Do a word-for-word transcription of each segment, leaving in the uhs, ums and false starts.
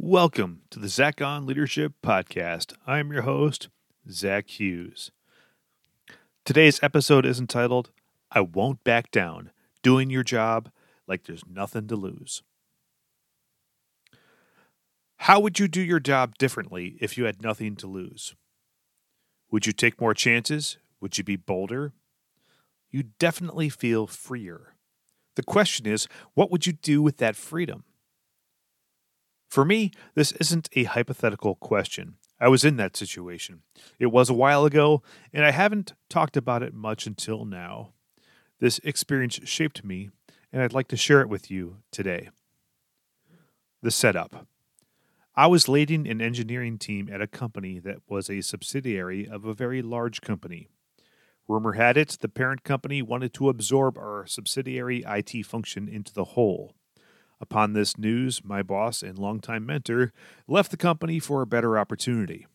Welcome to the Zach on Leadership Podcast. I am your host, Zach Hughes. Today's episode is entitled, I Won't Back Down, Doing Your Job Like There's Nothing to Lose. How would you do your job differently if you had nothing to lose? Would you take more chances? Would you be bolder? You'd definitely feel freer. The question is, what would you do with that freedom? For me, this isn't a hypothetical question. I was in that situation. It was a while ago, and I haven't talked about it much until now. This experience shaped me, and I'd like to share it with you today. The setup. I was leading an engineering team at a company that was a subsidiary of a very large company. Rumor had it, the parent company wanted to absorb our subsidiary I T function into the whole. Upon this news, my boss and longtime mentor left the company for a better opportunity.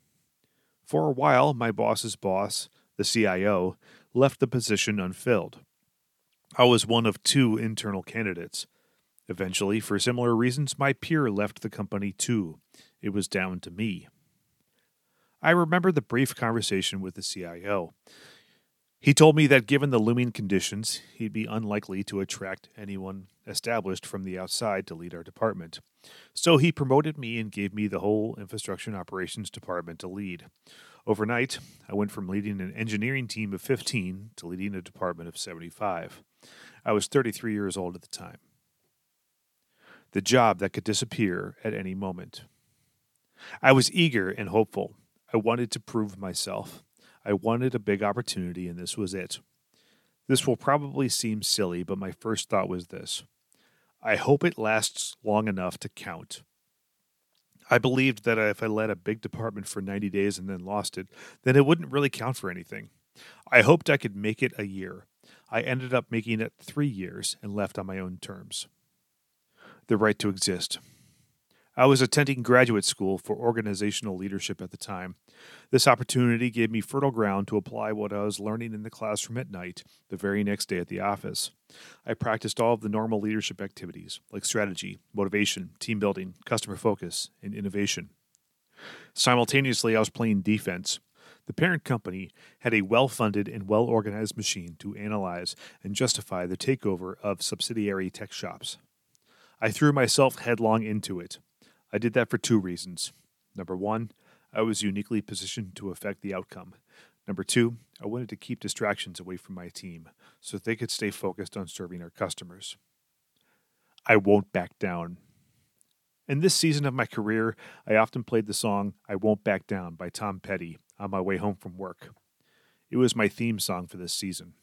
For a while, my boss's boss, the C I O, left the position unfilled. I was one of two internal candidates. Eventually, for similar reasons, my peer left the company too. It was down to me. I remember the brief conversation with the C I O. He told me that given the looming conditions, he'd be unlikely to attract anyone established from the outside to lead our department. So he promoted me and gave me the whole infrastructure and operations department to lead. Overnight, I went from leading an engineering team of fifteen to leading a department of seventy-five. I was thirty-three years old at the time. The job that could disappear at any moment. I was eager and hopeful. I wanted to prove myself. I wanted a big opportunity, and this was it. This will probably seem silly, but my first thought was this. I hope it lasts long enough to count. I believed that if I led a big department for ninety days and then lost it, then it wouldn't really count for anything. I hoped I could make it a year. I ended up making it three years and left on my own terms. The right to exist. I was attending graduate school for organizational leadership at the time. This opportunity gave me fertile ground to apply what I was learning in the classroom at night, the very next day at the office. I practiced all of the normal leadership activities, like strategy, motivation, team building, customer focus, and innovation. Simultaneously, I was playing defense. The parent company had a well-funded and well-organized machine to analyze and justify the takeover of subsidiary tech shops. I threw myself headlong into it. I did that for two reasons. Number one, I was uniquely positioned to affect the outcome. Number two, I wanted to keep distractions away from my team so they could stay focused on serving our customers. I won't back down. In this season of my career, I often played the song, I Won't Back Down by Tom Petty on my way home from work. It was my theme song for this season.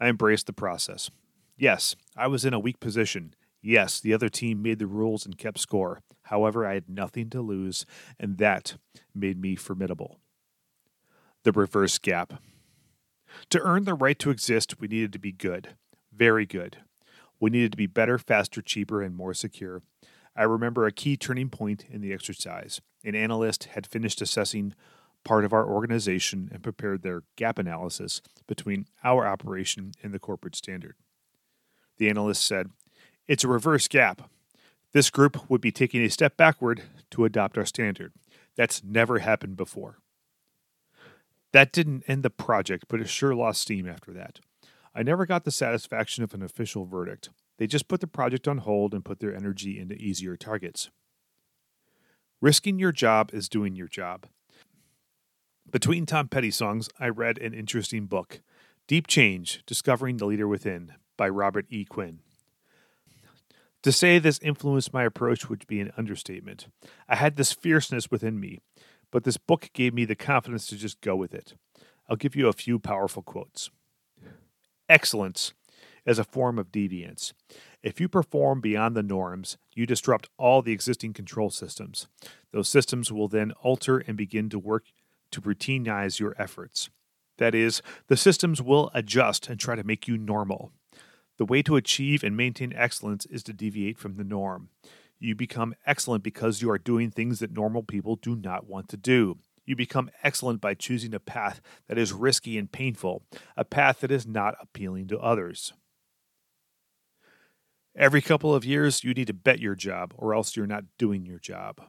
I embraced the process. Yes, I was in a weak position. Yes, the other team made the rules and kept score. However, I had nothing to lose, and that made me formidable. The reverse gap. To earn the right to exist, we needed to be good. Very good. We needed to be better, faster, cheaper, and more secure. I remember a key turning point in the exercise. An analyst had finished assessing part of our organization and prepared their gap analysis between our operation and the corporate standard. The analyst said, "It's a reverse gap. This group would be taking a step backward to adopt our standard. That's never happened before." That didn't end the project, but it sure lost steam after that. I never got the satisfaction of an official verdict. They just put the project on hold and put their energy into easier targets. Risking your job is doing your job. Between Tom Petty songs, I read an interesting book, Deep Change, Discovering the Leader Within, by Robert E. Quinn. To say this influenced my approach would be an understatement. I had this fierceness within me, but this book gave me the confidence to just go with it. I'll give you a few powerful quotes. Excellence is a form of deviance. If you perform beyond the norms, you disrupt all the existing control systems. Those systems will then alter and begin to work to routinize your efforts. That is, the systems will adjust and try to make you normal. The way to achieve and maintain excellence is to deviate from the norm. You become excellent because you are doing things that normal people do not want to do. You become excellent by choosing a path that is risky and painful, a path that is not appealing to others. Every couple of years, you need to bet your job, or else you're not doing your job.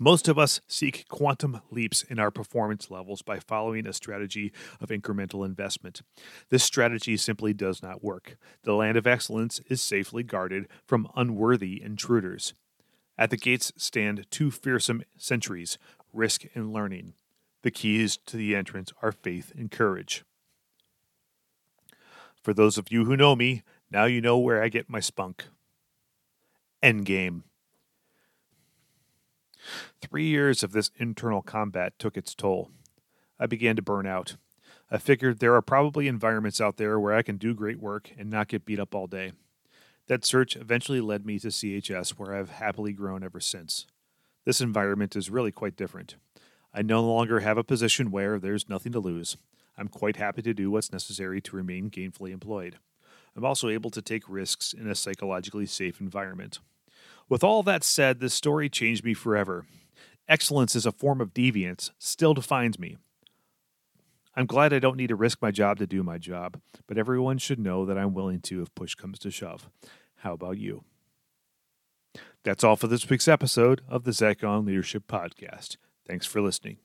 Most of us seek quantum leaps in our performance levels by following a strategy of incremental investment. This strategy simply does not work. The land of excellence is safely guarded from unworthy intruders. At the gates stand two fearsome sentries, risk and learning. The keys to the entrance are faith and courage. For those of you who know me, now you know where I get my spunk. Endgame. Three years of this internal combat took its toll. I began to burn out. I figured there are probably environments out there where I can do great work and not get beat up all day. That search eventually led me to C H S, where I've happily grown ever since. This environment is really quite different. I no longer have a position where there's nothing to lose. I'm quite happy to do what's necessary to remain gainfully employed. I'm also able to take risks in a psychologically safe environment. With all that said, this story changed me forever. Excellence as a form of deviance still defines me. I'm glad I don't need to risk my job to do my job, but everyone should know that I'm willing to if push comes to shove. How about you? That's all for this week's episode of the Zach on Leadership Podcast. Thanks for listening.